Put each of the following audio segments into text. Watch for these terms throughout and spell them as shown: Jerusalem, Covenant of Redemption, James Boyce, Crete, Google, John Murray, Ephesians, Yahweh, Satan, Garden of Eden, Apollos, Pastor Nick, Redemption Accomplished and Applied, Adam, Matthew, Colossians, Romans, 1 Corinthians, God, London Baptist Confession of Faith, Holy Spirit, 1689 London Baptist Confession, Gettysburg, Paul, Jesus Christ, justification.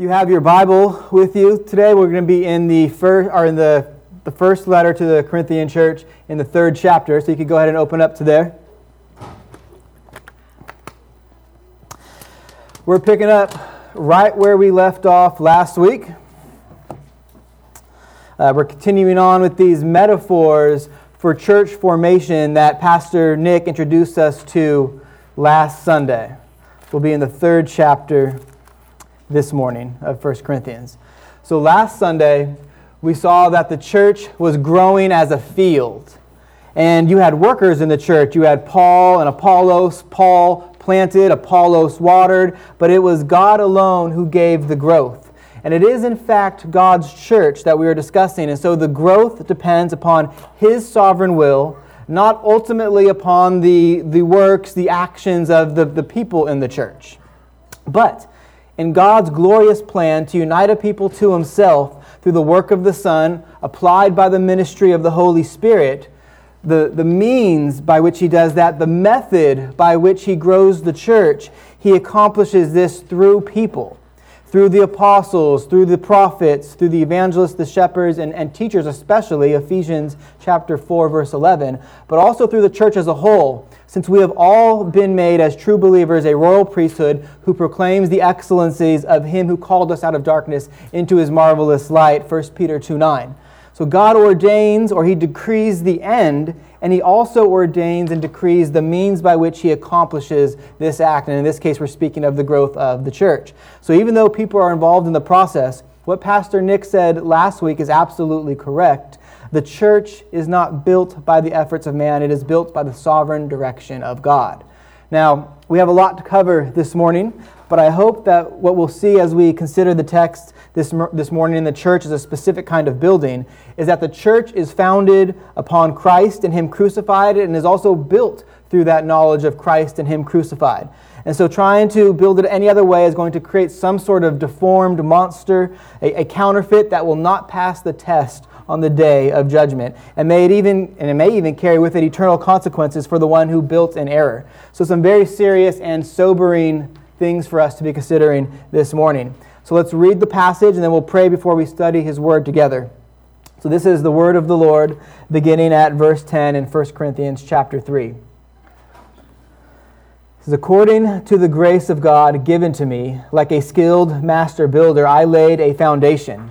You have your Bible with you today. We're going to be in the first letter to the Corinthian church in the 3rd chapter. So you can go ahead and open up to there. We're picking up right where we left off last week. We're continuing on with these metaphors for church formation that Pastor Nick introduced us to last Sunday. We'll be in the 3rd chapter this morning of 1 Corinthians. So last Sunday, we saw that the church was growing as a field. And you had workers in the church. You had Paul and Apollos. Paul planted, Apollos watered, but it was God alone who gave the growth. And it is, in fact, God's church that we are discussing. And so the growth depends upon His sovereign will, not ultimately upon the works, the actions of the people in the church. But in God's glorious plan to unite a people to Himself through the work of the Son, applied by the ministry of the Holy Spirit, the means by which He does that, the method by which He grows the church, He accomplishes this through people, through the apostles, through the prophets, through the evangelists, the shepherds, and teachers, especially Ephesians chapter 4, verse 11, but also through the church as a whole, since we have all been made as true believers a royal priesthood who proclaims the excellencies of Him who called us out of darkness into His marvelous light, 1 Peter 2:9. So God ordains, or He decrees the end, and He also ordains and decrees the means by which He accomplishes this act. And in this case, we're speaking of the growth of the church. So even though people are involved in the process, what Pastor Nick said last week is absolutely correct. The church is not built by the efforts of man. It is built by the sovereign direction of God. Now, we have a lot to cover this morning, but I hope that what we'll see as we consider the text this morning in the church as a specific kind of building is that the church is founded upon Christ and Him crucified, and is also built through that knowledge of Christ and Him crucified. And so trying to build it any other way is going to create some sort of deformed monster, a counterfeit that will not pass the test on the day of judgment, and it may even carry with it eternal consequences for the one who built in error. So some very serious and sobering things for us to be considering this morning. So let's read the passage, and then we'll pray before we study His Word together. So this is the Word of the Lord, beginning at verse 10 in 1 Corinthians chapter 3. It says, "According to the grace of God given to me, like a skilled master builder, I laid a foundation,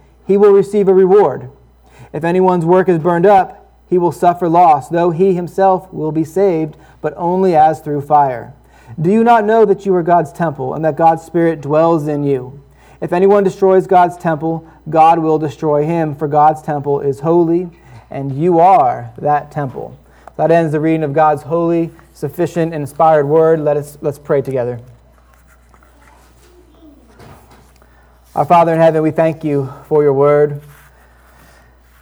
he will receive a reward. If anyone's work is burned up, he will suffer loss, though he himself will be saved, but only as through fire. Do you not know that you are God's temple, and that God's Spirit dwells in you? If anyone destroys God's temple, God will destroy him, for God's temple is holy, and you are that temple." That ends the reading of God's holy, sufficient, and inspired Word. Let's pray together. Our Father in heaven, we thank You for Your Word,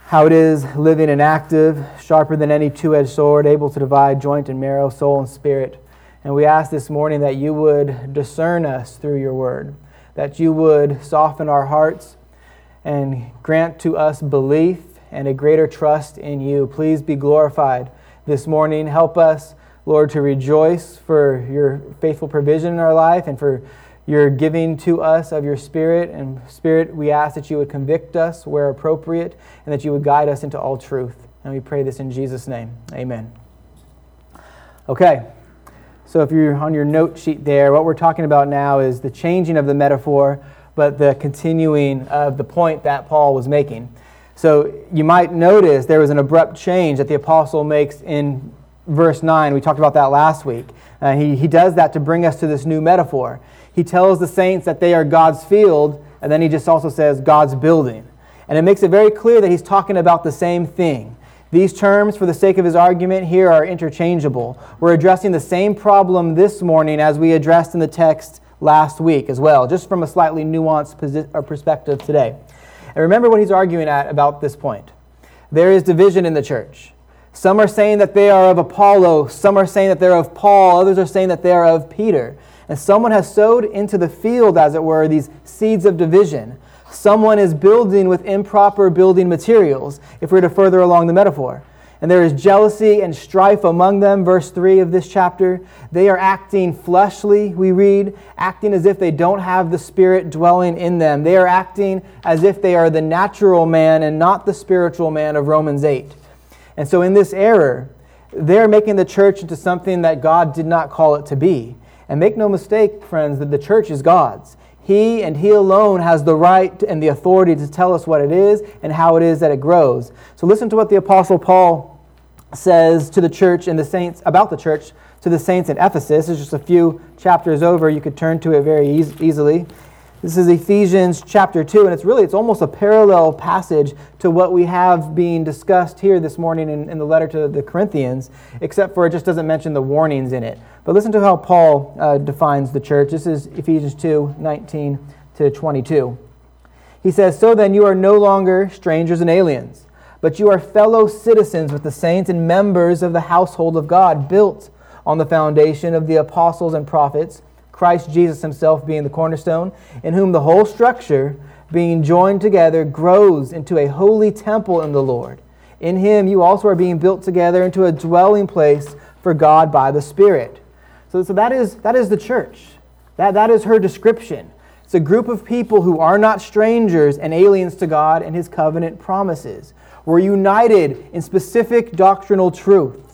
how it is living and active, sharper than any two-edged sword, able to divide joint and marrow, soul and spirit. And we ask this morning that You would discern us through Your Word, that You would soften our hearts and grant to us belief and a greater trust in You. Please be glorified this morning. Help us, Lord, to rejoice for Your faithful provision in our life and for You're giving to us of Your Spirit. And Spirit, we ask that You would convict us where appropriate and that You would guide us into all truth. And we pray this in Jesus' name. Amen. Okay, so if you're on your note sheet there, what we're talking about now is the changing of the metaphor, but the continuing of the point that Paul was making. So you might notice there was an abrupt change that the apostle makes in verse 9. We talked about that last week. He does that to bring us to this new metaphor. He tells the saints that they are God's field, and then he just also says God's building. And it makes it very clear that he's talking about the same thing. These terms, for the sake of his argument here, are interchangeable. We're addressing the same problem this morning as we addressed in the text last week as well, just from a slightly nuanced perspective today. And remember what he's arguing at about this point. There is division in the church. Some are saying that they are of Apollos. Some are saying that they're of Paul. Others are saying that they are of Peter. And someone has sowed into the field, as it were, these seeds of division. Someone is building with improper building materials, if we're to further along the metaphor. And there is jealousy and strife among them, verse 3 of this chapter. They are acting fleshly, we read, acting as if they don't have the Spirit dwelling in them. They are acting as if they are the natural man and not the spiritual man of Romans 8. And so in this error, they're making the church into something that God did not call it to be. And make no mistake, friends, that the church is God's. He and He alone has the right and the authority to tell us what it is and how it is that it grows. So listen to what the Apostle Paul says to the church and the saints, about the church to the saints in Ephesus. It's just a few chapters over. You could turn to it very easily. This is Ephesians chapter 2, and it's almost a parallel passage to what we have being discussed here this morning in the letter to the Corinthians, except for it just doesn't mention the warnings in it. But listen to how Paul defines the church. This is Ephesians 2, 19 to 22. He says, "So then you are no longer strangers and aliens, but you are fellow citizens with the saints and members of the household of God, built on the foundation of the apostles and prophets, Christ Jesus himself being the cornerstone, in whom the whole structure, being joined together, grows into a holy temple in the Lord. In him you also are being built together into a dwelling place for God by the Spirit." So that is the church. That is her description. It's a group of people who are not strangers and aliens to God and his covenant promises. We're united in specific doctrinal truth.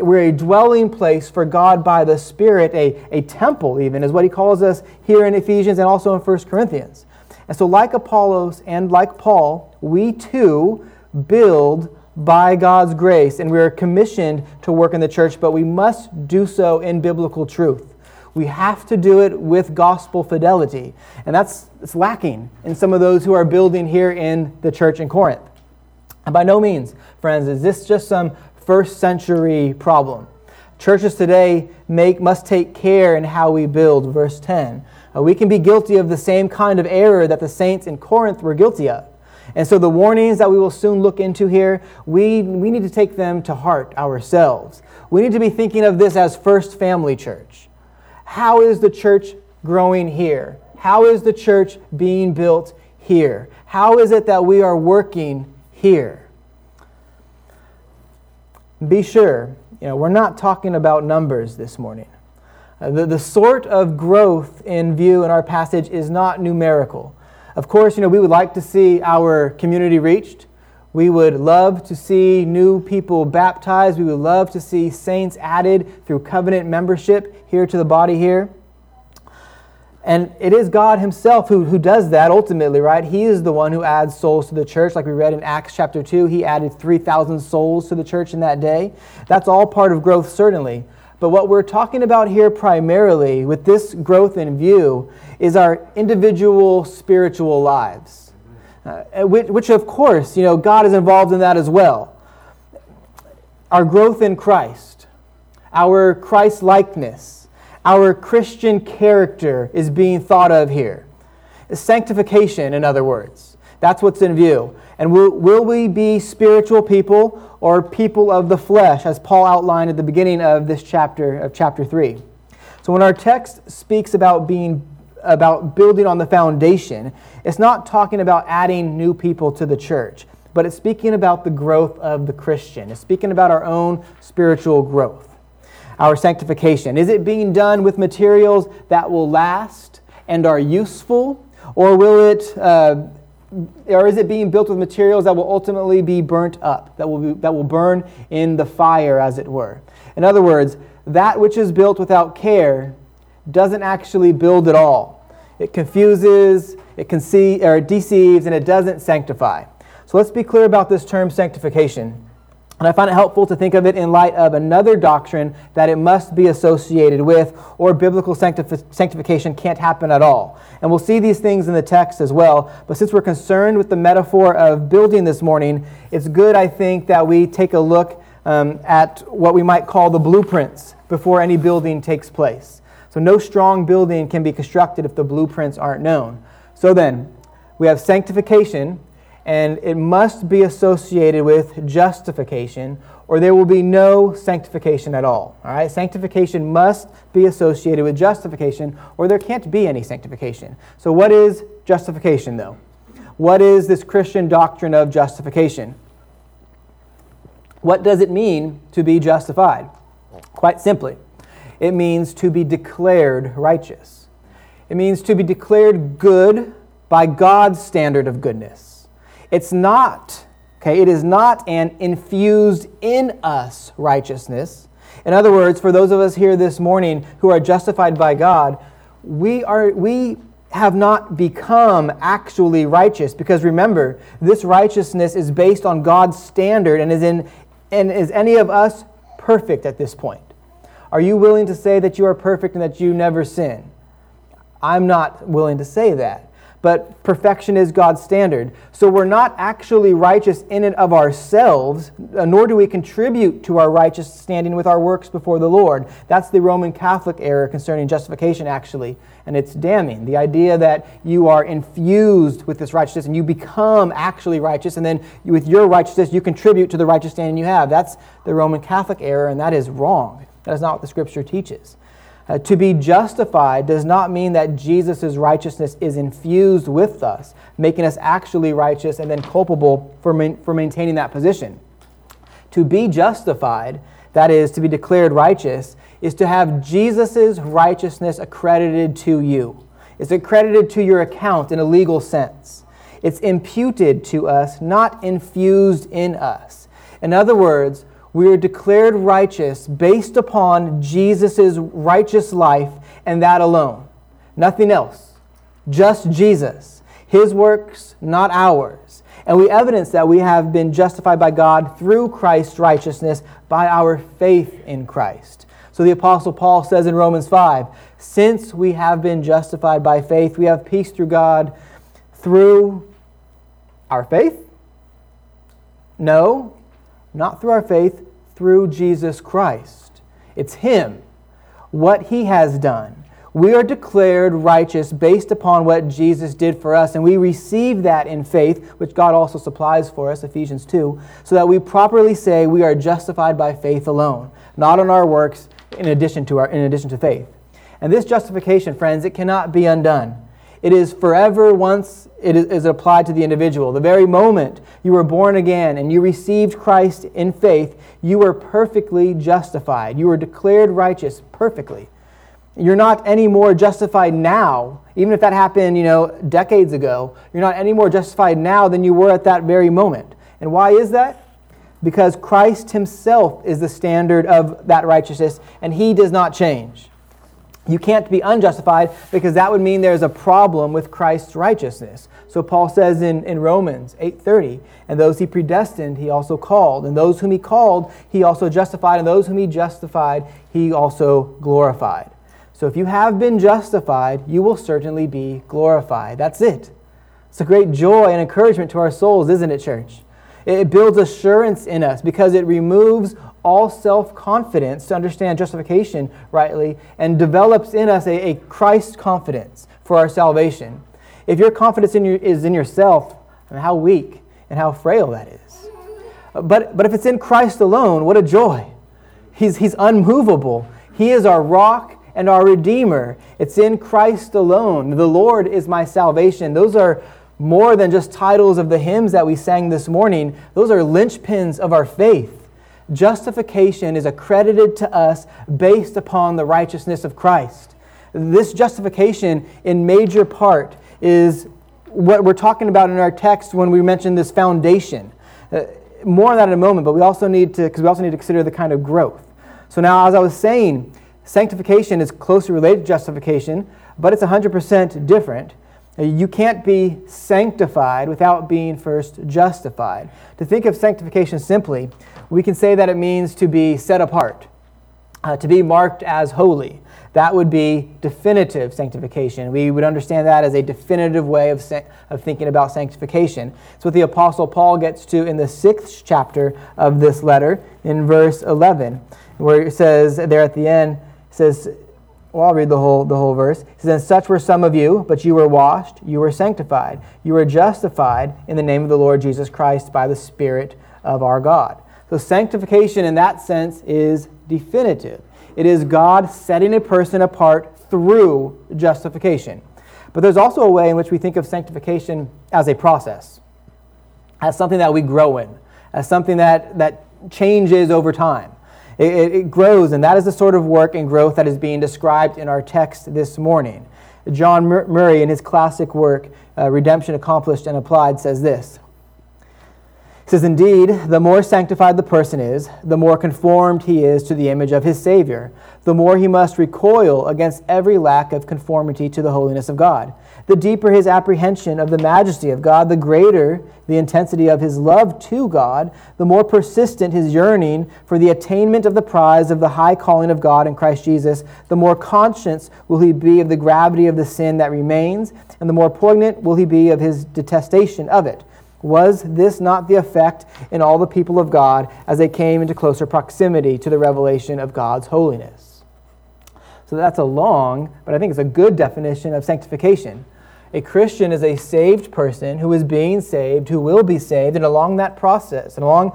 We're a dwelling place for God by the Spirit, a temple even, is what he calls us here in Ephesians and also in 1 Corinthians. And so like Apollos and like Paul, we too build by God's grace, and we are commissioned to work in the church, but we must do so in biblical truth. We have to do it with gospel fidelity, and it's lacking in some of those who are building here in the church in Corinth. And by no means, friends, is this just some first century problem. Churches today must take care in how we build, verse 10. We can be guilty of the same kind of error that the saints in Corinth were guilty of. And so the warnings that we will soon look into here, we need to take them to heart ourselves. We need to be thinking of this as First Family Church. How is the church growing here? How is the church being built here? How is it that we are working here? Be sure, we're not talking about numbers this morning. The sort of growth in view in our passage is not numerical. Of course, we would like to see our community reached. We would love to see new people baptized. We would love to see saints added through covenant membership here to the body here. And it is God himself who does that ultimately, right? He is the one who adds souls to the church. Like we read in Acts chapter 2, he added 3,000 souls to the church in that day. That's all part of growth, certainly. But what we're talking about here primarily with this growth in view is our individual spiritual lives, which of course, God is involved in that as well. Our growth in Christ, our Christ-likeness, our Christian character is being thought of here. Sanctification, in other words. That's what's in view. And will we be spiritual people or people of the flesh, as Paul outlined at the beginning of this chapter, of chapter 3? So when our text speaks about building on the foundation, it's not talking about adding new people to the church, but it's speaking about the growth of the Christian. It's speaking about our own spiritual growth. Our sanctification. Is it being done with materials that will last and are useful, or is it being built with materials that will ultimately be burnt up, that will burn in the fire, as it were? In other words, that which is built without care doesn't actually build at all. It confuses, it deceives, and it doesn't sanctify. So let's be clear about this term sanctification. And I find it helpful to think of it in light of another doctrine that it must be associated with, or biblical sanctification can't happen at all. And we'll see these things in the text as well. But since we're concerned with the metaphor of building this morning, it's good, I think, that we take a look at what we might call the blueprints before any building takes place. So no strong building can be constructed if the blueprints aren't known. So then, we have sanctification, and it must be associated with justification, or there will be no sanctification at all right? Sanctification must be associated with justification, or there can't be any sanctification. So what is justification, though? What is this Christian doctrine of justification? What does it mean to be justified? Quite simply, it means to be declared righteous. It means to be declared good by God's standard of goodness. It's not, okay, it is not an infused in us righteousness. In other words, for those of us here this morning who are justified by God, we have not become actually righteous, because remember, this righteousness is based on God's standard, and is any of us perfect at this point? Are you willing to say that you are perfect and that you never sin? I'm not willing to say that, but perfection is God's standard. So we're not actually righteous in and of ourselves, nor do we contribute to our righteous standing with our works before the Lord. That's the Roman Catholic error concerning justification, actually, and it's damning. The idea that you are infused with this righteousness and you become actually righteous, and then with your righteousness you contribute to the righteous standing you have. That's the Roman Catholic error, and that is wrong. That is not what the Scripture teaches. To be justified does not mean that Jesus' righteousness is infused with us, making us actually righteous and then culpable for maintaining that position. To be justified, that is, to be declared righteous, is to have Jesus' righteousness accredited to you. It's accredited to your account in a legal sense. It's imputed to us, not infused in us. In other words, we are declared righteous based upon Jesus' righteous life and that alone. Nothing else. Just Jesus. His works, not ours. And we evidence that we have been justified by God through Christ's righteousness by our faith in Christ. So the Apostle Paul says in Romans 5, since we have been justified by faith, we have peace through God through our faith? No, not through our faith, through Jesus Christ. It's Him, what He has done. We are declared righteous based upon what Jesus did for us, and we receive that in faith, which God also supplies for us, Ephesians 2, so that we properly say we are justified by faith alone, not on our works in addition to faith. And this justification, friends, it cannot be undone. It is forever once it is applied to the individual. The very moment you were born again and you received Christ in faith, you were perfectly justified. You were declared righteous perfectly. You're not any more justified now, even if that happened, decades ago. You're not any more justified now than you were at that very moment. And why is that? Because Christ Himself is the standard of that righteousness, and He does not change. You can't be unjustified, because that would mean there's a problem with Christ's righteousness. So Paul says in Romans 8:30, and those He predestined, He also called. And those whom He called, He also justified. And those whom He justified, He also glorified. So if you have been justified, you will certainly be glorified. That's it. It's a great joy and encouragement to our souls, isn't it, church? It builds assurance in us because it removes all self-confidence to understand justification rightly and develops in us a Christ confidence for our salvation. If your confidence is in yourself, how weak and how frail that is. But if it's in Christ alone, what a joy. He's unmovable. He is our rock and our Redeemer. It's in Christ alone. The Lord is my salvation. Those are more than just titles of the hymns that we sang this morning. Those are linchpins of our faith. Justification is accredited to us based upon the righteousness of Christ. This justification, in major part, is what we're talking about in our text when we mention this foundation. More on that in a moment, but we also need to consider the kind of growth. So now, as I was saying, sanctification is closely related to justification, but it's 100% different. You can't be sanctified without being first justified. To think of sanctification simply, we can say that it means to be set apart, to be marked as holy. That would be definitive sanctification. We would understand that as a definitive way of thinking about sanctification. It's what the Apostle Paul gets to in the 6th chapter of this letter, in verse 11, where it says there at the end, says, Well, I'll read the whole verse. It says, "And such were some of you, but you were washed, you were sanctified, you were justified in the name of the Lord Jesus Christ by the Spirit of our God." So sanctification in that sense is definitive. It is God setting a person apart through justification. But there's also a way in which we think of sanctification as a process, as something that we grow in, as something that changes over time. It grows, and that is the sort of work and growth that is being described in our text this morning. John Murray, in his classic work, Redemption Accomplished and Applied, says this. He says, "Indeed, the more sanctified the person is, the more conformed he is to the image of his Savior, the more he must recoil against every lack of conformity to the holiness of God. The deeper his apprehension of the majesty of God, the greater the intensity of his love to God, the more persistent his yearning for the attainment of the prize of the high calling of God in Christ Jesus, the more conscious will he be of the gravity of the sin that remains, and the more poignant will he be of his detestation of it. Was this not the effect in all the people of God as they came into closer proximity to the revelation of God's holiness?" So that's a long, but I think it's a good definition of sanctification. A Christian is a saved person who is being saved, who will be saved, and along that process, and along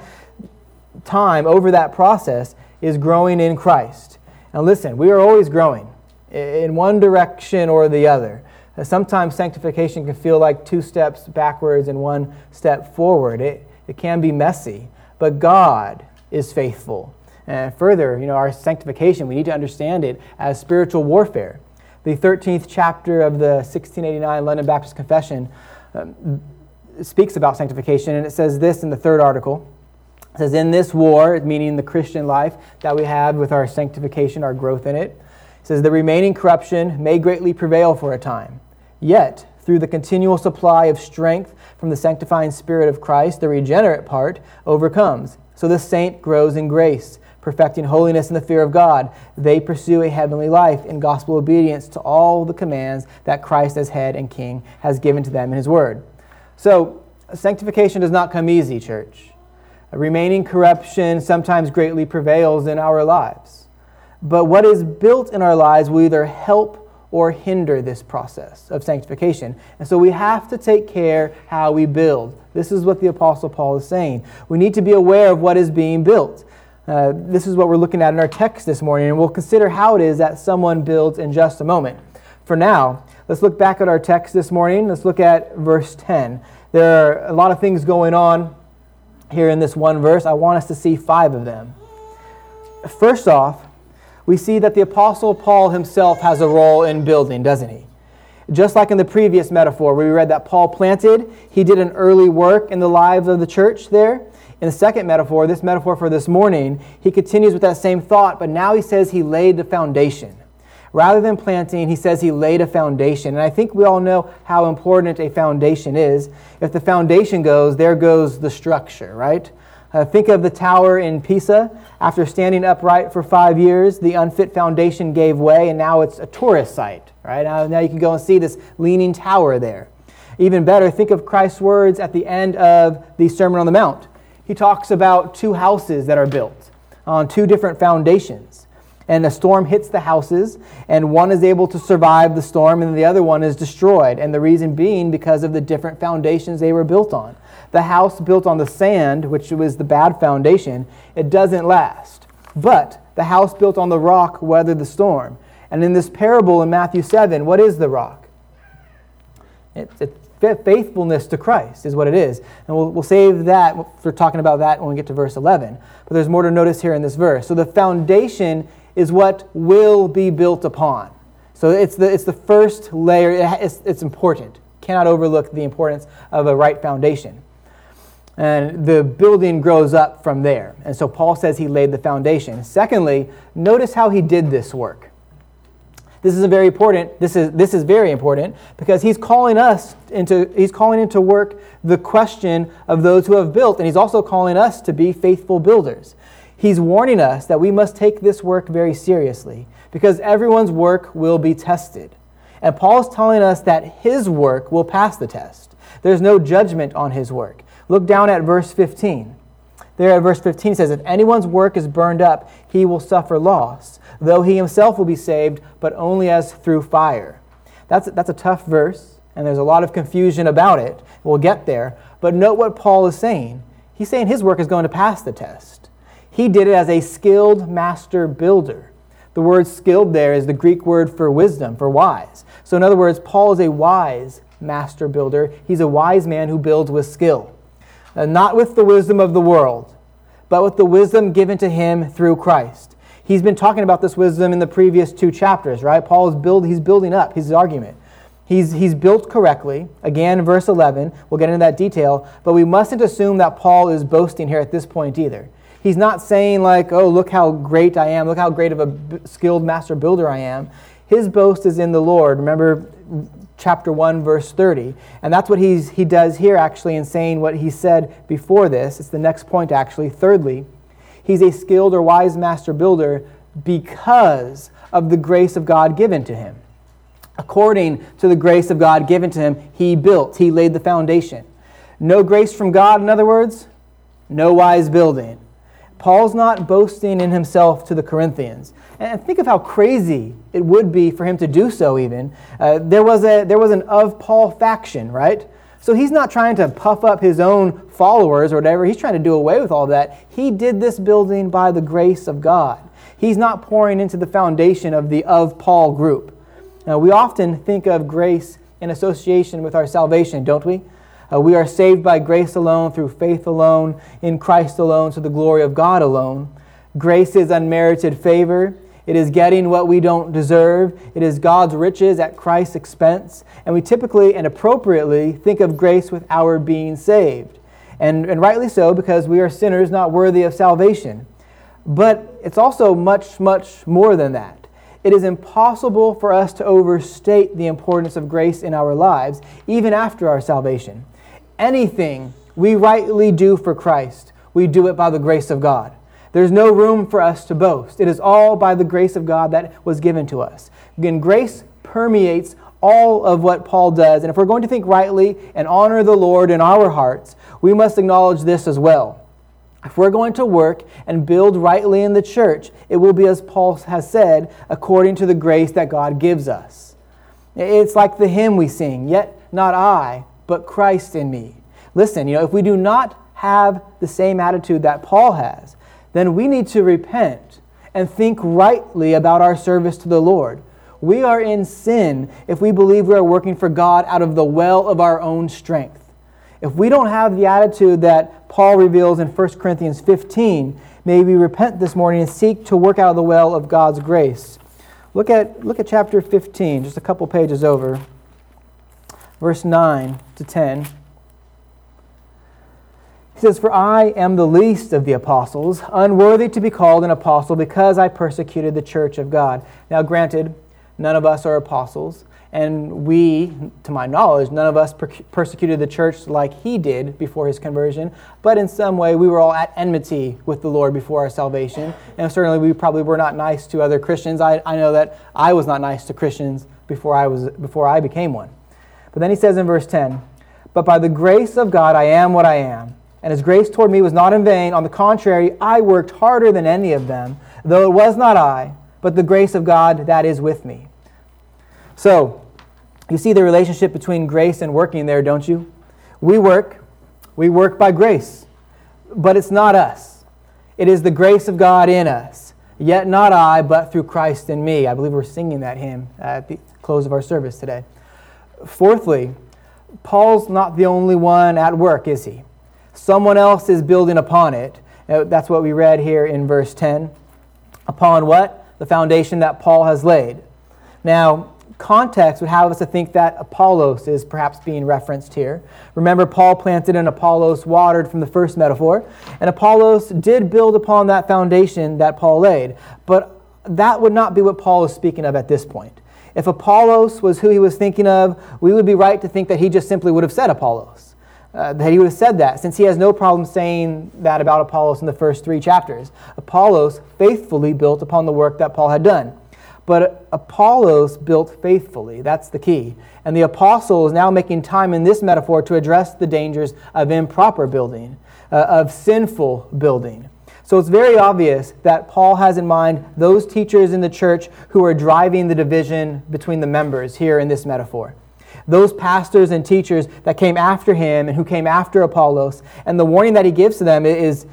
time over that process, is growing in Christ. Now listen, we are always growing in one direction or the other. Sometimes sanctification can feel like two steps backwards and one step forward. It can be messy, but God is faithful. And further, our sanctification, we need to understand it as spiritual warfare. The 13th chapter of the 1689 London Baptist Confession speaks about sanctification, and it says this in the third article. It says, "In this war," meaning the Christian life that we have with our sanctification, our growth in it, it says, "the remaining corruption may greatly prevail for a time. Yet, through the continual supply of strength from the sanctifying Spirit of Christ, the regenerate part overcomes. So the saint grows in grace, perfecting holiness in the fear of God. They pursue a heavenly life in gospel obedience to all the commands that Christ as head and king has given to them in his word." So, sanctification does not come easy, church. Remaining corruption sometimes greatly prevails in our lives. But what is built in our lives will either help or hinder this process of sanctification. And so we have to take care how we build. This is what the Apostle Paul is saying. We need to be aware of what is being built. This is what we're looking at in our text this morning, and we'll consider how it is that someone builds in just a moment. For now, let's look back at our text this morning. Let's look at verse 10. There are a lot of things going on here in this one verse. I want us to see five of them. First off, we see that the Apostle Paul himself has a role in building, doesn't he? Just like in the previous metaphor where we read that Paul planted, he did an early work in the lives of the church there. In the second metaphor, this metaphor for this morning, he continues with that same thought, but now he says he laid the foundation. Rather than planting, he says he laid a foundation. And I think we all know how important a foundation is. If the foundation goes, there goes the structure, right? Think of the tower in Pisa. After standing upright for 5 years, the unfit foundation gave way, and now it's a tourist site, right? Now you can go and see this leaning tower there. Even better, think of Christ's words at the end of the Sermon on the Mount. He talks about two houses that are built on two different foundations. And a storm hits the houses, and one is able to survive the storm, and the other one is destroyed. And the reason being because of the different foundations they were built on. The house built on the sand, which was the bad foundation, it doesn't last. But the house built on the rock weathered the storm. And in this parable in Matthew 7, what is the rock? It's faithfulness to Christ is what it is. And we'll save that for talking about that when we get to verse 11. But there's more to notice here in this verse. So the foundation is what will be built upon. So it's the first layer. It's important. Cannot overlook the importance of a right foundation. And the building grows up from there. And so Paul says he laid the foundation. Secondly, notice how he did this work. This is very important. This is very important because he's calling into work the question of those who have built, and he's also calling us to be faithful builders. He's warning us that we must take this work very seriously because everyone's work will be tested. And Paul's telling us that his work will pass the test. There's no judgment on his work. Look down at verse 15. There at verse 15 says, if anyone's work is burned up, he will suffer loss, though he himself will be saved, but only as through fire. That's a tough verse, and there's a lot of confusion about it. We'll get there. But note what Paul is saying. He's saying his work is going to pass the test. He did it as a skilled master builder. The word skilled there is the Greek word for wisdom, for wise. So in other words, Paul is a wise master builder. He's a wise man who builds with skill. Not with the wisdom of the world, but with the wisdom given to him through Christ. He's been talking about this wisdom in the previous two chapters, right? He's building up his argument. He's built correctly. Again, verse 11, we'll get into that detail, but we mustn't assume that Paul is boasting here at this point either. He's not saying like, oh, look how great I am. Look how great of a skilled master builder I am. His boast is in the Lord. Remember chapter 1, verse 30. And that's what he does here actually in saying what he said before this. It's the next point actually. Thirdly, he's a skilled or wise master builder because of the grace of God given to him. According to the grace of God given to him, he built. He laid the foundation. No grace from God, in other words, no wise building. Paul's not boasting in himself to the Corinthians. And think of how crazy it would be for him to do so even. There was an of Paul faction, right? So he's not trying to puff up his own followers or whatever. He's trying to do away with all that. He did this building by the grace of God. He's not pouring into the foundation of the of Paul group. Now, we often think of grace in association with our salvation, don't we? We are saved by grace alone, through faith alone, in Christ alone, to the glory of God alone. Grace is unmerited favor. It is getting what we don't deserve. It is God's riches at Christ's expense. And we typically and appropriately think of grace with our being saved. And rightly so, because we are sinners not worthy of salvation. But it's also much, much more than that. It is impossible for us to overstate the importance of grace in our lives, even after our salvation. Anything we rightly do for Christ, we do it by the grace of God. There's no room for us to boast. It is all by the grace of God that was given to us. Again, grace permeates all of what Paul does. And if we're going to think rightly and honor the Lord in our hearts, we must acknowledge this as well. If we're going to work and build rightly in the church, it will be, as Paul has said, according to the grace that God gives us. It's like the hymn we sing, yet not I, but Christ in me. Listen, if we do not have the same attitude that Paul has, then we need to repent and think rightly about our service to the Lord. We are in sin if we believe we are working for God out of the well of our own strength. If we don't have the attitude that Paul reveals in 1 Corinthians 15, may we repent this morning and seek to work out of the well of God's grace. Look at chapter 15, just a couple pages over. Verse 9 to 10. He says, "For I am the least of the apostles, unworthy to be called an apostle because I persecuted the church of God." Now granted, none of us are apostles. And we, to my knowledge, none of us persecuted the church like he did before his conversion. But in some way, we were all at enmity with the Lord before our salvation. And certainly, we probably were not nice to other Christians. I know that I was not nice to Christians before I became one. But then he says in verse 10, "But by the grace of God, I am what I am. And his grace toward me was not in vain. On the contrary, I worked harder than any of them, though it was not I, but the grace of God that is with me." So, you see the relationship between grace and working there, don't you? We work by grace, but it's not us. It is the grace of God in us, yet not I, but through Christ in me. I believe we're singing that hymn at the close of our service today. Fourthly, Paul's not the only one at work, is he? Someone else is building upon it. Now, that's what we read here in verse 10. Upon what? The foundation that Paul has laid. Now, context would have us to think that Apollos is perhaps being referenced here. Remember, Paul planted and Apollos watered from the first metaphor, and Apollos did build upon that foundation that Paul laid, but that would not be what Paul is speaking of at this point. If Apollos was who he was thinking of, we would be right to think that he just simply would have said Apollos, that he would have said that, since he has no problem saying that about Apollos in the first three chapters. Apollos faithfully built upon the work that Paul had done. But Apollos built faithfully. That's the key. and the apostle is now making time in this metaphor to address the dangers of improper building, of sinful building. So it's very obvious that Paul has in mind those teachers in the church who are driving the division between the members here in this metaphor. Those pastors and teachers that came after him and who came after Apollos. And the warning that he gives to them is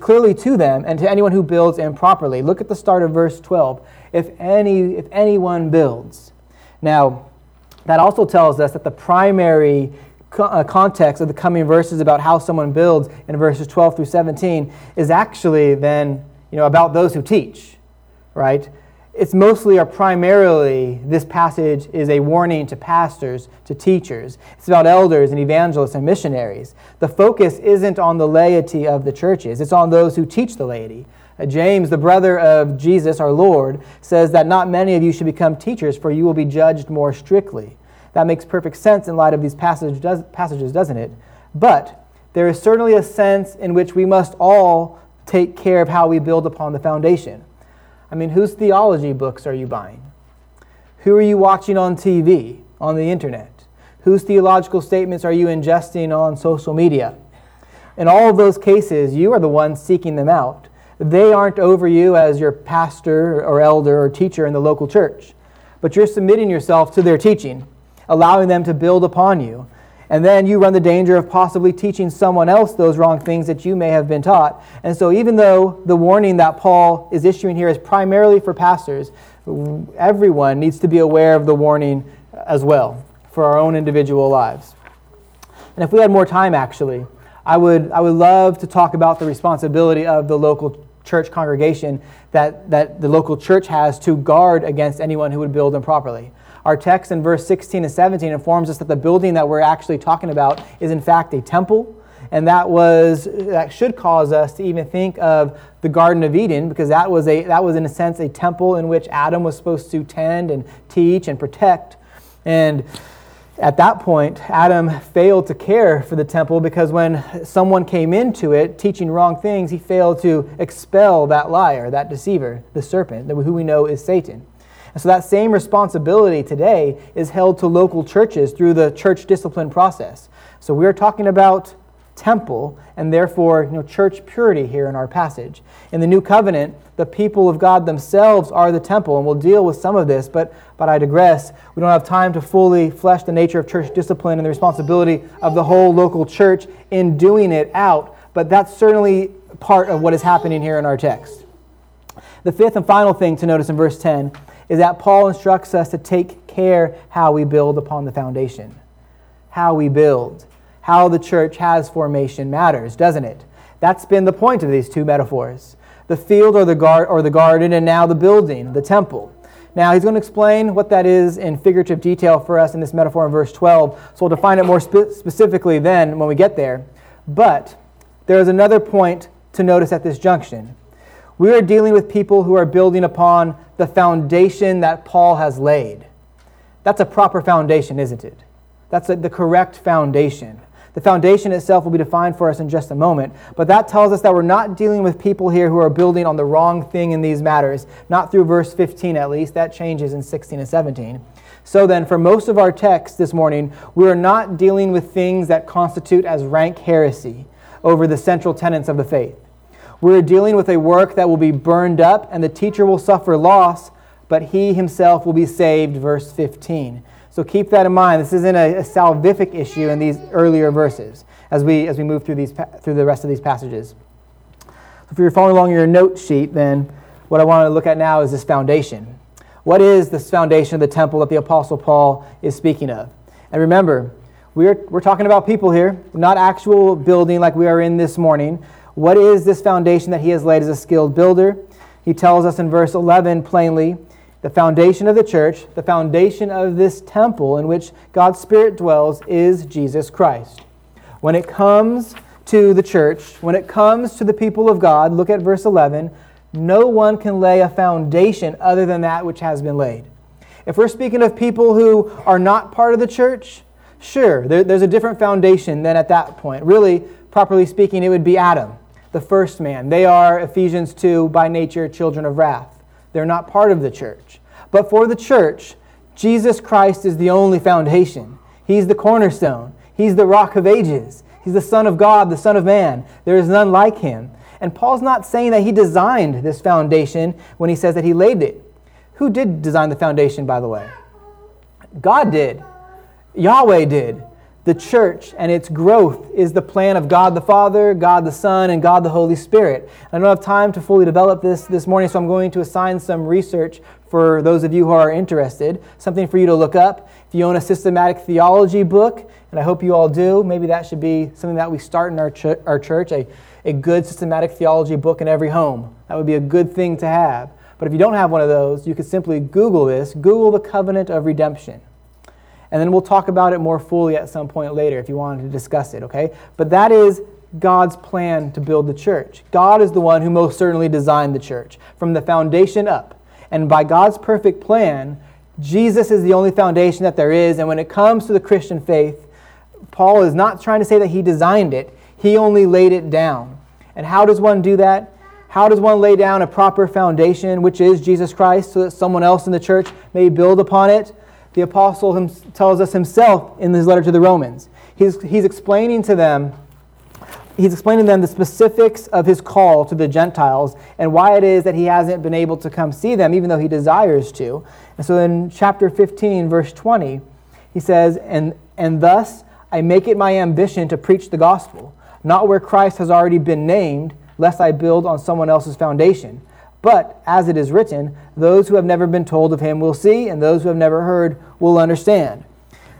clearly to them and to anyone who builds improperly. Look at the start of verse 12. If anyone builds. Now, that also tells us that the primary context of the coming verses about how someone builds in verses 12 through 17 is actually then, about those who teach, right? It's mostly or primarily, this passage is a warning to pastors, to teachers. It's about elders and evangelists and missionaries. The focus isn't on the laity of the churches. It's on those who teach the laity. James, the brother of Jesus, our Lord, says that not many of you should become teachers, for you will be judged more strictly. That makes perfect sense in light of these passages, doesn't it? But there is certainly a sense in which we must all take care of how we build upon the foundation. I mean, whose theology books are you buying? Who are you watching on TV, on the internet? Whose theological statements are you ingesting on social media? In all of those cases, you are the one seeking them out. They aren't over you as your pastor or elder or teacher in the local church, but you're submitting yourself to their teaching, allowing them to build upon you. And then you run the danger of possibly teaching someone else those wrong things that you may have been taught. And so even though the warning that Paul is issuing here is primarily for pastors, everyone needs to be aware of the warning as well for our own individual lives. And if we had more time, actually, I would love to talk about the responsibility of the local church congregation that the local church has to guard against anyone who would build improperly. Our text in verse 16 and 17 informs us that the building that we're actually talking about is in fact a temple, and that should cause us to even think of the Garden of Eden, because that was in a sense a temple in which Adam was supposed to tend and teach and protect. And at that point, Adam failed to care for the temple, because when someone came into it teaching wrong things, he failed to expel that liar, that deceiver, the serpent, who we know is Satan. And so that same responsibility today is held to local churches through the church discipline process. So we're talking about temple and therefore church purity here in our passage. In the New Covenant, the people of God themselves are the temple, and we'll deal with some of this, but I digress. We don't have time to fully flesh the nature of church discipline and the responsibility of the whole local church in doing it out, but that's certainly part of what is happening here in our text. The fifth and final thing to notice in verse 10 is that Paul instructs us to take care how we build upon the foundation. How we build, how the church has formation matters, doesn't it? That's been the point of these two metaphors. The field or the garden, and now the building, the temple. Now he's going to explain what that is in figurative detail for us in this metaphor in verse 12, so we'll define it more specifically then when we get there. But there is another point to notice at this junction. We are dealing with people who are building upon the foundation that Paul has laid. That's a proper foundation, isn't it? That's the correct foundation. The foundation itself will be defined for us in just a moment, but that tells us that we're not dealing with people here who are building on the wrong thing in these matters, not through verse 15 at least. That changes in 16 and 17. So then, for most of our text this morning, we are not dealing with things that constitute as rank heresy over the central tenets of the faith. We're dealing with a work that will be burned up, and the teacher will suffer loss, but he himself will be saved, verse 15. So keep that in mind. This isn't a salvific issue in these earlier verses as we move through the rest of these passages. If you're following along your note sheet, then what I want to look at now is this foundation. What is this foundation of the temple that the Apostle Paul is speaking of? And remember, we're talking about people here, not actual building like we are in this morning. What is this foundation that he has laid as a skilled builder? He tells us in verse 11 plainly, the foundation of the church, the foundation of this temple in which God's Spirit dwells, is Jesus Christ. When it comes to the church, when it comes to the people of God, look at verse 11, no one can lay a foundation other than that which has been laid. If we're speaking of people who are not part of the church, sure, there's a different foundation than at that point. Really, properly speaking, it would be Adam, the first man. They are, Ephesians 2, by nature children of wrath. They're not part of the church. But for the church, Jesus Christ is the only foundation. He's the cornerstone. He's the rock of ages. He's the Son of God, the Son of Man. There is none like Him. And Paul's not saying that he designed this foundation when he says that he laid it. Who did design the foundation, by the way? God did. Yahweh did. The church and its growth is the plan of God the Father, God the Son, and God the Holy Spirit. I don't have time to fully develop this morning, so I'm going to assign some research for those of you who are interested, something for you to look up. If you own a systematic theology book, and I hope you all do, maybe that should be something that we start in our church, a good systematic theology book in every home. That would be a good thing to have. But if you don't have one of those, you could simply Google this. Google the Covenant of Redemption. And then we'll talk about it more fully at some point later if you wanted to discuss it, okay? But that is God's plan to build the church. God is the one who most certainly designed the church from the foundation up. And by God's perfect plan, Jesus is the only foundation that there is. And when it comes to the Christian faith, Paul is not trying to say that he designed it. He only laid it down. And how does one do that? How does one lay down a proper foundation, which is Jesus Christ, so that someone else in the church may build upon it? The apostle tells us himself in his letter to the Romans. He's explaining to them the specifics of his call to the Gentiles and why it is that he hasn't been able to come see them, even though he desires to. And so in chapter 15, verse 20, he says, and thus I make it my ambition to preach the gospel, not where Christ has already been named, lest I build on someone else's foundation. But, as it is written, those who have never been told of him will see, and those who have never heard will understand.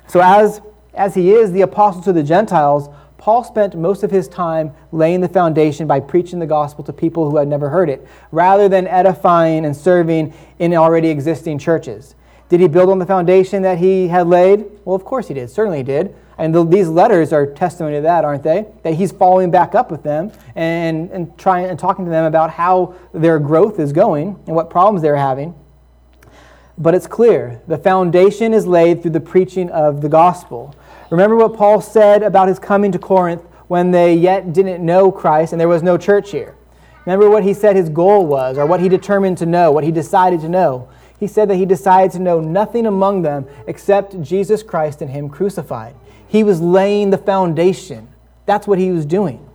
So as he is the apostle to the Gentiles, Paul spent most of his time laying the foundation by preaching the gospel to people who had never heard it, rather than edifying and serving in already existing churches. Did he build on the foundation that he had laid? Well, of course he did. Certainly he did. And these letters are testimony to that, aren't they? That he's following back up with them and trying and talking to them about how their growth is going and what problems they're having. But it's clear, the foundation is laid through the preaching of the gospel. Remember what Paul said about his coming to Corinth when they yet didn't know Christ and there was no church here. Remember what he said his goal was, or what he determined to know, what he decided to know. He said that he decided to know nothing among them except Jesus Christ and him crucified. He was laying the foundation. That's what he was doing.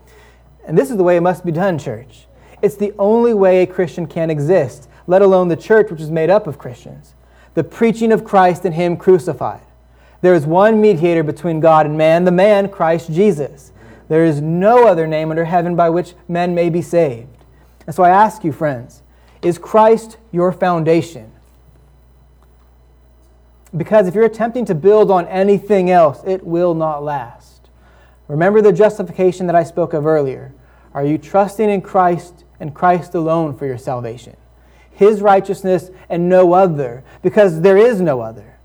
And this is the way it must be done, church. It's the only way a Christian can exist, let alone the church, which is made up of Christians. The preaching of Christ and Him crucified. There is one mediator between God and man, the man, Christ Jesus. There is no other name under heaven by which men may be saved. And so I ask you, friends, is Christ your foundation? Because if you're attempting to build on anything else, it will not last. Remember the justification that I spoke of earlier. Are you trusting in Christ and Christ alone for your salvation? His righteousness and no other, because there is no other.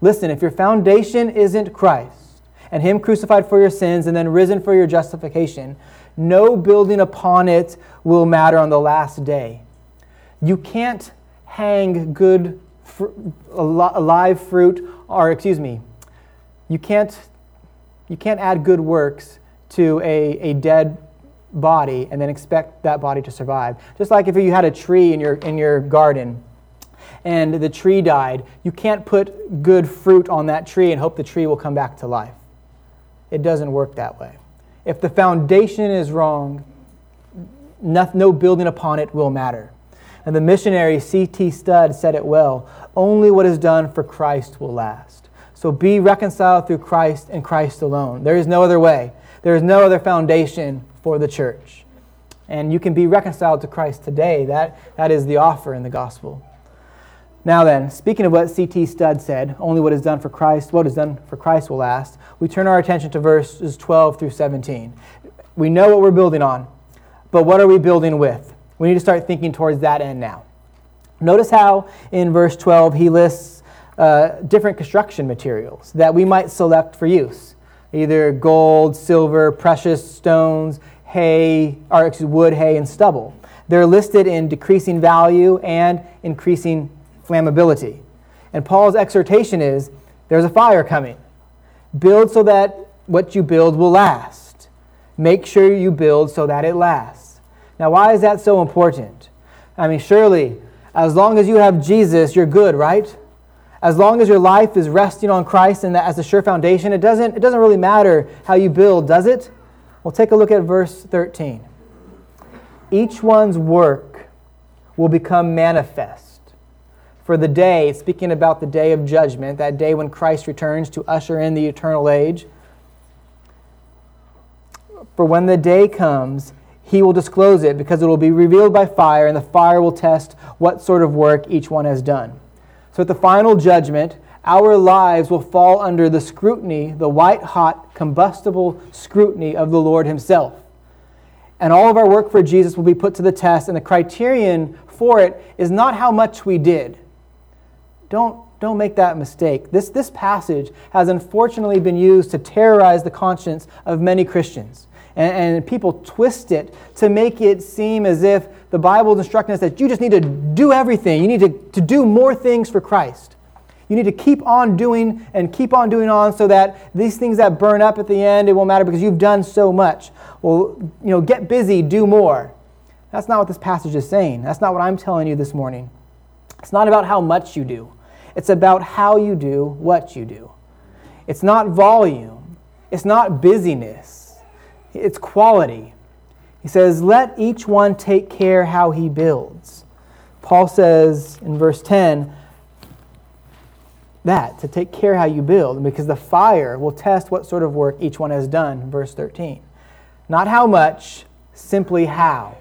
Listen, if your foundation isn't Christ and Him crucified for your sins and then risen for your justification, no building upon it will matter on the last day. You can't hang good alive fruit, or you can't add good works to a dead body and then expect that body to survive. Just like if you had a tree in your garden and the tree died, you can't put good fruit on that tree and hope the tree will come back to life. It doesn't work that way. If the foundation is wrong, no building upon it will matter. And the missionary C. T. Studd said it well, only what is done for Christ will last. So be reconciled through Christ and Christ alone. There is no other way. There is no other foundation for the church. And you can be reconciled to Christ today. That is the offer in the gospel. Now then, speaking of what C. T. Studd said, only what is done for Christ, what is done for Christ will last, we turn our attention to verses 12 through 17. We know what we're building on, but what are we building with? We need to start thinking towards that end now. Notice how in verse 12 he lists different construction materials that we might select for use. Either gold, silver, precious stones, wood, hay, and stubble. They're listed in decreasing value and increasing flammability. And Paul's exhortation is, there's a fire coming. Build so that what you build will last. Make sure you build so that it lasts. Now, why is that so important? I mean, surely, as long as you have Jesus, you're good, right? As long as your life is resting on Christ and that as a sure foundation, it doesn't really matter how you build, does it? Well, take a look at verse 13. Each one's work will become manifest. For the day, speaking about the day of judgment, that day when Christ returns to usher in the eternal age. For when the day comes, he will disclose it, because it will be revealed by fire, and the fire will test what sort of work each one has done. So at the final judgment, our lives will fall under the scrutiny, the white-hot, combustible scrutiny of the Lord himself. And all of our work for Jesus will be put to the test, and the criterion for it is not how much we did. Don't make that mistake. This passage has unfortunately been used to terrorize the conscience of many Christians. And people twist it to make it seem as if the Bible is instructing us that you just need to do everything. You need to do more things for Christ. You need to keep on doing so that these things that burn up at the end, it won't matter because you've done so much. Well, get busy, do more. That's not what this passage is saying. That's not what I'm telling you this morning. It's not about how much you do. It's about how you do what you do. It's not volume. It's not busyness. It's quality. He says, let each one take care how he builds. Paul says in verse 10 that, to take care how you build, because the fire will test what sort of work each one has done, verse 13. Not how much, simply how.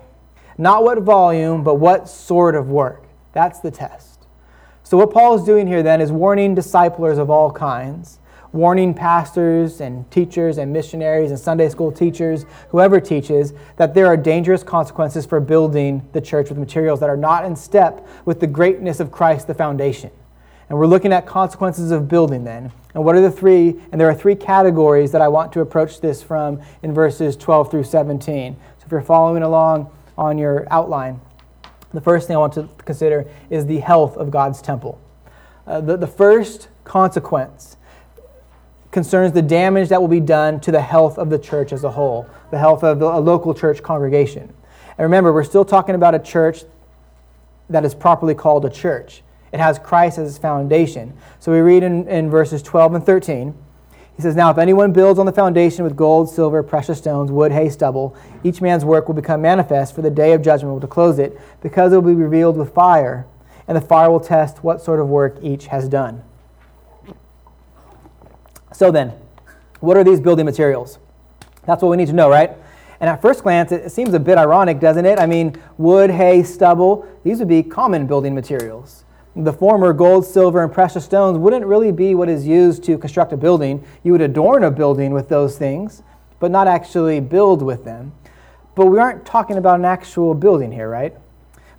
Not what volume, but what sort of work. That's the test. So what Paul is doing here then is warning disciplers of all kinds, warning pastors and teachers and missionaries and Sunday school teachers, whoever teaches, that there are dangerous consequences for building the church with materials that are not in step with the greatness of Christ, the foundation. And we're looking at consequences of building then. And what are the three? And there are three categories that I want to approach this from in verses 12 through 17. So if you're following along on your outline, the first thing I want to consider is the health of God's temple. The first consequence concerns the damage that will be done to the health of the church as a whole, the health of a local church congregation. And remember, we're still talking about a church that is properly called a church. It has Christ as its foundation. So we read in verses 12 and 13, he says, now if anyone builds on the foundation with gold, silver, precious stones, wood, hay, stubble, each man's work will become manifest, for the day of judgment will disclose it, because it will be revealed with fire, and the fire will test what sort of work each has done. So then, what are these building materials? That's what we need to know, right? And at first glance, it seems a bit ironic, doesn't it? I mean, wood, hay, stubble, these would be common building materials. The former, gold, silver, and precious stones, wouldn't really be what is used to construct a building. You would adorn a building with those things, but not actually build with them. But we aren't talking about an actual building here, right?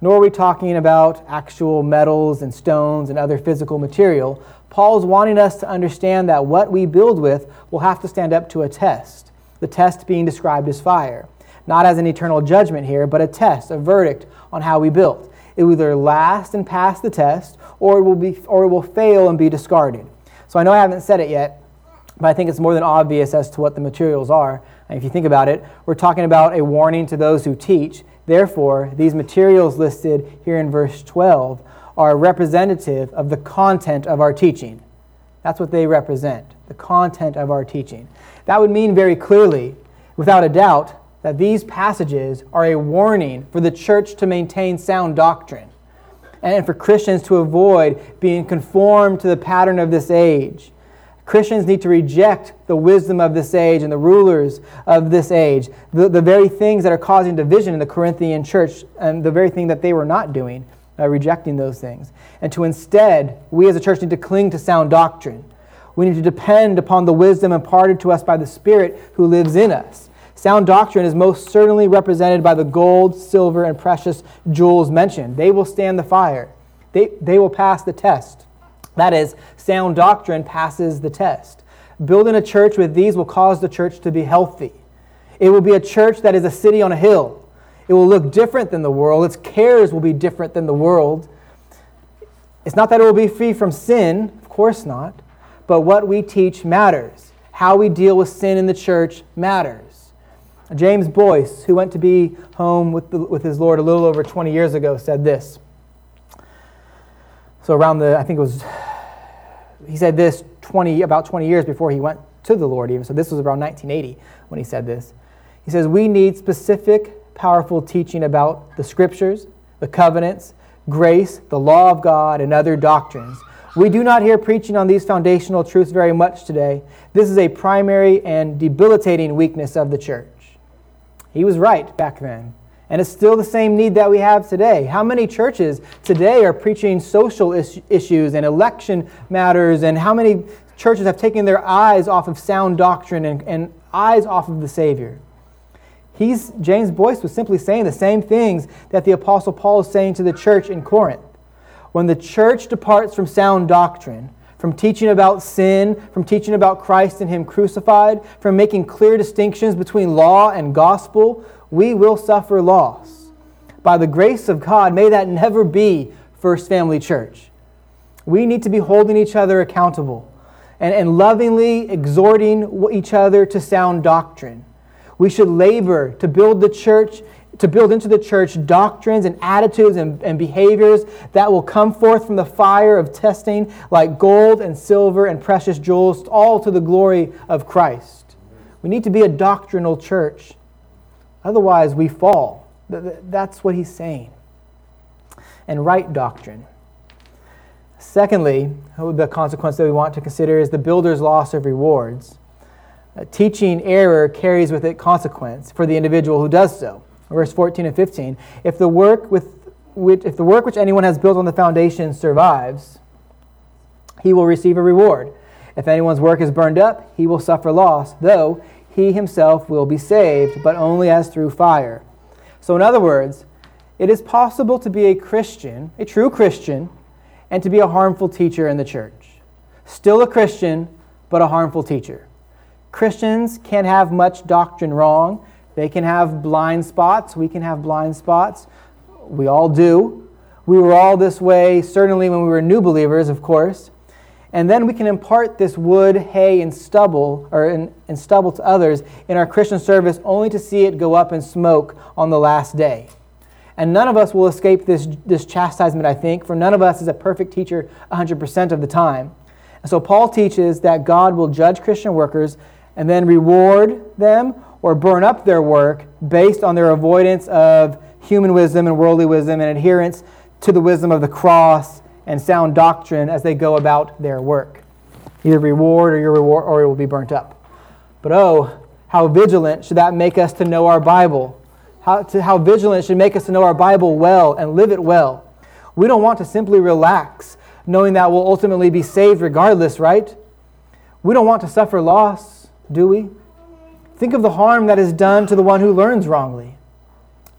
Nor are we talking about actual metals and stones and other physical material. Paul's wanting us to understand that what we build with will have to stand up to a test, the test being described as fire, not as an eternal judgment here, but a test, a verdict on how we built. It will either last and pass the test, or it will fail and be discarded. So I know I haven't said it yet, but I think it's more than obvious as to what the materials are. And if you think about it, we're talking about a warning to those who teach. Therefore, these materials listed here in verse 12 are representative of the content of our teaching. That's what they represent, the content of our teaching. That would mean very clearly, without a doubt, that these passages are a warning for the church to maintain sound doctrine and for Christians to avoid being conformed to the pattern of this age. Christians need to reject the wisdom of this age and the rulers of this age, the very things that are causing division in the Corinthian church, and the very thing that they were not doing, rejecting those things. And to instead, we as a church need to cling to sound doctrine. We need to depend upon the wisdom imparted to us by the Spirit who lives in us. Sound doctrine is most certainly represented by the gold, silver, and precious jewels mentioned. They will stand the fire. They will pass the test. That is, sound doctrine passes the test. Building a church with these will cause the church to be healthy. It will be a church that is a city on a hill. It will look different than the world. Its cares will be different than the world. It's not that it will be free from sin, of course not, but what we teach matters. How we deal with sin in the church matters. James Boyce, who went to be home with his Lord a little over 20 years ago, said this. So around I think it was he said this about 20 years before he went to the Lord even. So this was around 1980 when he said this. He says, we need specific, powerful teaching about the Scriptures, the covenants, grace, the law of God, and other doctrines. We do not hear preaching on these foundational truths very much today. This is a primary and debilitating weakness of the church. He was right back then. And it's still the same need that we have today. How many churches today are preaching social issues and election matters, and how many churches have taken their eyes off of sound doctrine and eyes off of the Savior? James Boyce was simply saying the same things that the Apostle Paul is saying to the church in Corinth. When the church departs from sound doctrine, from teaching about sin, from teaching about Christ and Him crucified, from making clear distinctions between law and gospel, we will suffer loss. By the grace of God, may that never be First Family Church. We need to be holding each other accountable and lovingly exhorting each other to sound doctrine. We should labor to build the church, to build into the church doctrines and attitudes and behaviors that will come forth from the fire of testing like gold and silver and precious jewels, all to the glory of Christ. We need to be a doctrinal church. Otherwise, we fall. That's what he's saying. And right doctrine. Secondly, the consequence that we want to consider is the builder's loss of rewards. Teaching error carries with it consequence for the individual who does so. Verse 14 and 15. If the work which anyone has built on the foundation survives, he will receive a reward. If anyone's work is burned up, he will suffer loss, though he himself will be saved, but only as through fire. So in other words, it is possible to be a Christian, a true Christian, and to be a harmful teacher in the church. Still a Christian, but a harmful teacher. Christians can have much doctrine wrong. They can have blind spots. We can have blind spots. We all do. We were all this way, certainly when we were new believers, of course. And then we can impart this wood, hay, and stubble to others in our Christian service only to see it go up in smoke on the last day. And none of us will escape this chastisement, I think, for none of us is a perfect teacher 100% of the time. And so Paul teaches that God will judge Christian workers and then reward them or burn up their work based on their avoidance of human wisdom and worldly wisdom and adherence to the wisdom of the cross and sound doctrine as they go about their work. Either reward or your reward, or it will be burnt up. But oh, how vigilant should that make us to know our Bible? How vigilant should make us to know our Bible well and live it well? We don't want to simply relax, knowing that we'll ultimately be saved regardless, right? We don't want to suffer loss, do we? Think of the harm that is done to the one who learns wrongly.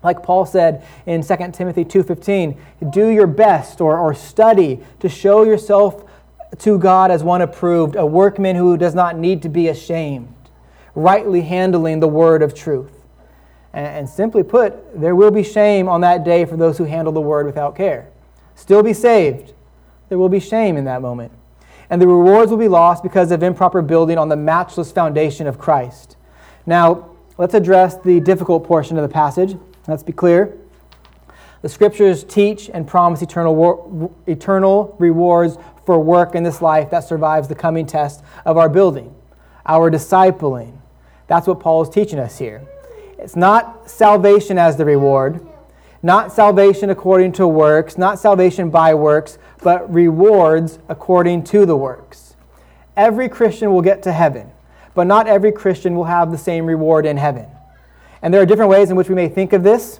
Like Paul said in 2 Timothy 2:15, do your best or study to show yourself to God as one approved, a workman who does not need to be ashamed, rightly handling the word of truth. And simply put, there will be shame on that day for those who handle the word without care. Still be saved. There will be shame in that moment. And the rewards will be lost because of improper building on the matchless foundation of Christ. Now, let's address the difficult portion of the passage. Let's be clear. The Scriptures teach and promise eternal rewards for work in this life that survives the coming test of our building, our discipling. That's what Paul is teaching us here. It's not salvation as the reward, not salvation according to works, not salvation by works, but rewards according to the works. Every Christian will get to heaven, but not every Christian will have the same reward in heaven. And there are different ways in which we may think of this,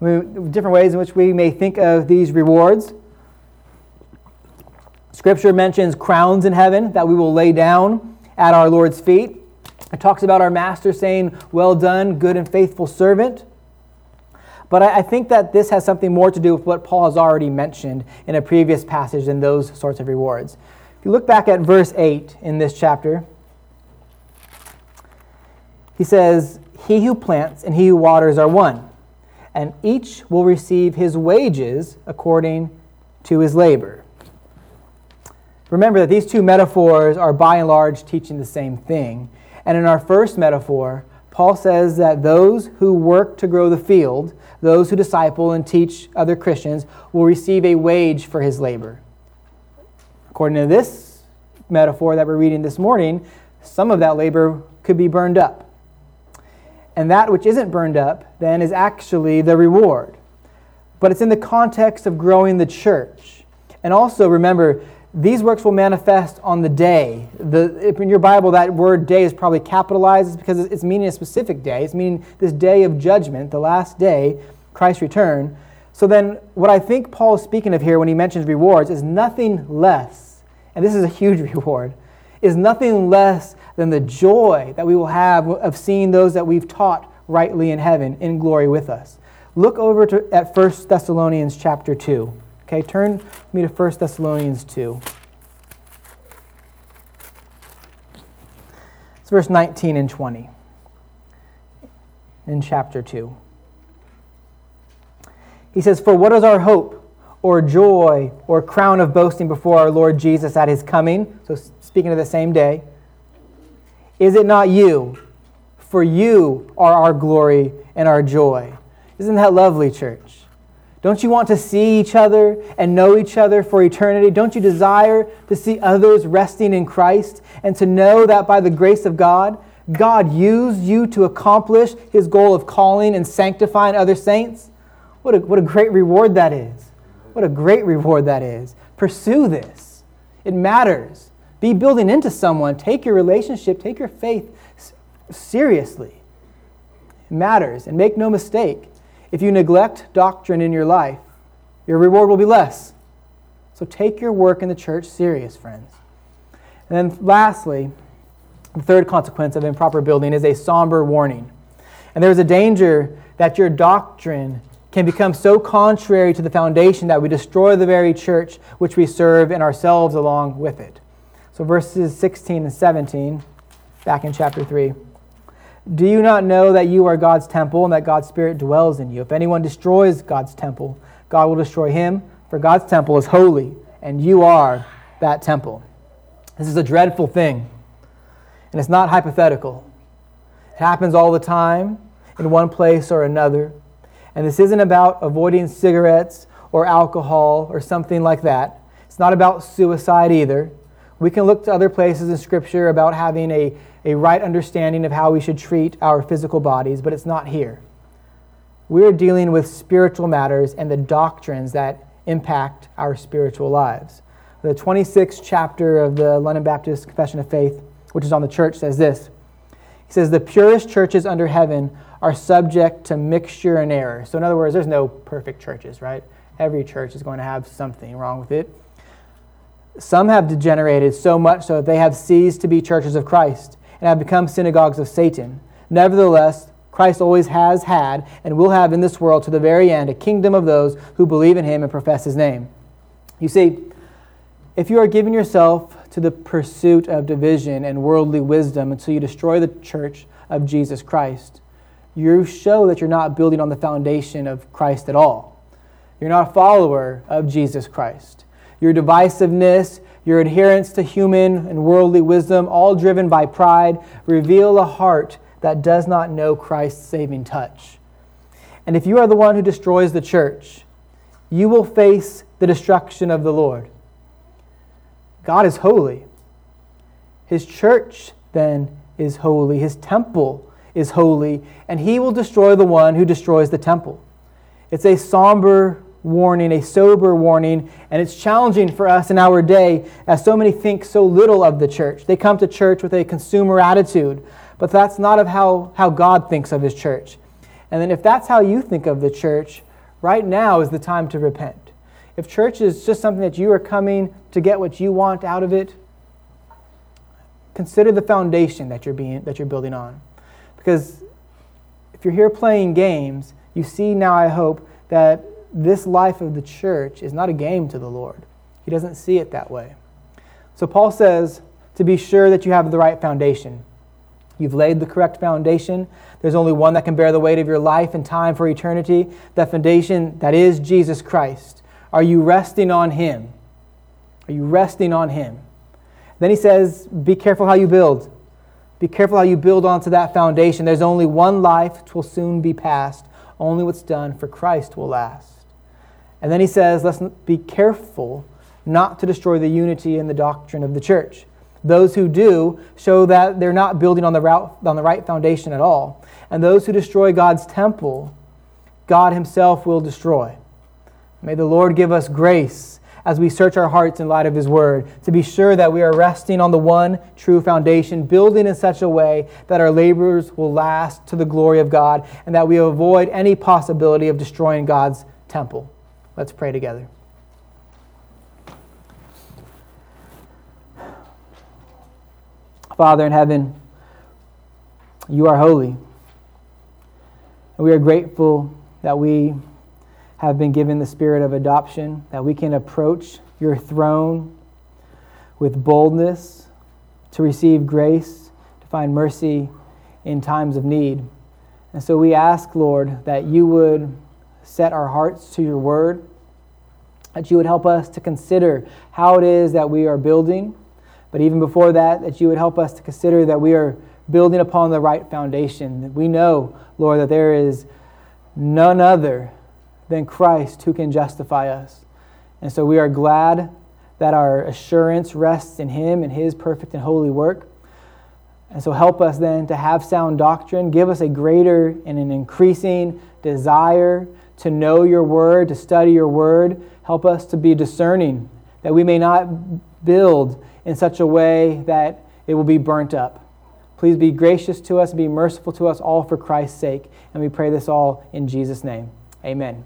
different ways in which we may think of these rewards. Scripture mentions crowns in heaven that we will lay down at our Lord's feet. It talks about our master saying, well done, good and faithful servant. But I think that this has something more to do with what Paul has already mentioned in a previous passage than those sorts of rewards. If you look back at verse 8 in this chapter, he says, he who plants and he who waters are one, and each will receive his wages according to his labor. Remember that these two metaphors are by and large teaching the same thing. And in our first metaphor, Paul says that those who work to grow the field, those who disciple and teach other Christians, will receive a wage for his labor. According to this metaphor that we're reading this morning, some of that labor could be burned up. And that which isn't burned up, then, is actually the reward. But it's in the context of growing the church. And also, remember, these works will manifest on the day. In your Bible, that word day is probably capitalized. It's because it's meaning a specific day. It's meaning this day of judgment, the last day, Christ's return. So then, what I think Paul is speaking of here when he mentions rewards is nothing less, and this is a huge reward, is nothing less than the joy that we will have of seeing those that we've taught rightly in heaven in glory with us. Look over at 1 Thessalonians chapter 2. Okay, turn with me to 1 Thessalonians 2. It's verse 19 and 20 in chapter 2. He says, "For what is our hope or joy or crown of boasting before our Lord Jesus at his coming?" So speaking of the same day. "Is it not you? For you are our glory and our joy." Isn't that lovely, church? Don't you want to see each other and know each other for eternity? Don't you desire to see others resting in Christ and to know that by the grace of God, God used you to accomplish his goal of calling and sanctifying other saints? What a great reward that is. What a great reward that is. Pursue this. It matters. Be building into someone. Take your relationship, take your faith seriously. It matters. And make no mistake, if you neglect doctrine in your life, your reward will be less. So take your work in the church serious, friends. And then lastly, the third consequence of improper building is a somber warning. And there is a danger that your doctrine can become so contrary to the foundation that we destroy the very church which we serve and ourselves along with it. So verses 16 and 17, back in chapter 3. "Do you not know that you are God's temple and that God's Spirit dwells in you? If anyone destroys God's temple, God will destroy him, for God's temple is holy, and you are that temple." This is a dreadful thing, and it's not hypothetical. It happens all the time in one place or another, and this isn't about avoiding cigarettes or alcohol or something like that. It's not about suicide either. We can look to other places in Scripture about having a right understanding of how we should treat our physical bodies, but it's not here. We're dealing with spiritual matters and the doctrines that impact our spiritual lives. The 26th chapter of the London Baptist Confession of Faith, which is on the church, says this. He says, "The purest churches under heaven are subject to mixture and error." So in other words, there's no perfect churches, right? Every church is going to have something wrong with it. "Some have degenerated so much so that they have ceased to be churches of Christ and have become synagogues of Satan. Nevertheless, Christ always has had and will have in this world to the very end a kingdom of those who believe in him and profess his name." You see, if you are giving yourself to the pursuit of division and worldly wisdom until you destroy the church of Jesus Christ, you show that you're not building on the foundation of Christ at all. You're not a follower of Jesus Christ. Your divisiveness, your adherence to human and worldly wisdom, all driven by pride, reveal a heart that does not know Christ's saving touch. And if you are the one who destroys the church, you will face the destruction of the Lord. God is holy. His church, then, is holy. His temple is holy. And he will destroy the one who destroys the temple. It's a somber warning, a sober warning, and it's challenging for us in our day as so many think so little of the church. They come to church with a consumer attitude, but that's not of how God thinks of his church. And then if that's how you think of the church, right now is the time to repent. If church is just something that you are coming to get what you want out of it, consider the foundation that you're building on. Because if you're here playing games, you see now, I hope, that this life of the church is not a game to the Lord. He doesn't see it that way. So Paul says to be sure that you have the right foundation. You've laid the correct foundation. There's only one that can bear the weight of your life and time for eternity. That foundation, that is Jesus Christ. Are you resting on him? Are you resting on him? Then he says, be careful how you build. Be careful how you build onto that foundation. There's only one life, 'twill soon be past. Only what's done for Christ will last. And then he says, let's be careful not to destroy the unity and the doctrine of the church. Those who do show that they're not building on the right foundation at all. And those who destroy God's temple, God himself will destroy. May the Lord give us grace as we search our hearts in light of his word to be sure that we are resting on the one true foundation, building in such a way that our labors will last to the glory of God and that we avoid any possibility of destroying God's temple. Let's pray together. Father in heaven, you are holy. And we are grateful that we have been given the spirit of adoption, that we can approach your throne with boldness to receive grace, to find mercy in times of need. And so we ask, Lord, that you would set our hearts to your word, that you would help us to consider how it is that we are building. But even before that, that you would help us to consider that we are building upon the right foundation. We know, Lord, that there is none other than Christ who can justify us. And so we are glad that our assurance rests in him and his perfect and holy work. And so help us then to have sound doctrine. Give us a greater and an increasing desire to know your word, to study your word. Help us to be discerning, that we may not build in such a way that it will be burnt up. Please be gracious to us and be merciful to us all for Christ's sake. And we pray this all in Jesus' name. Amen.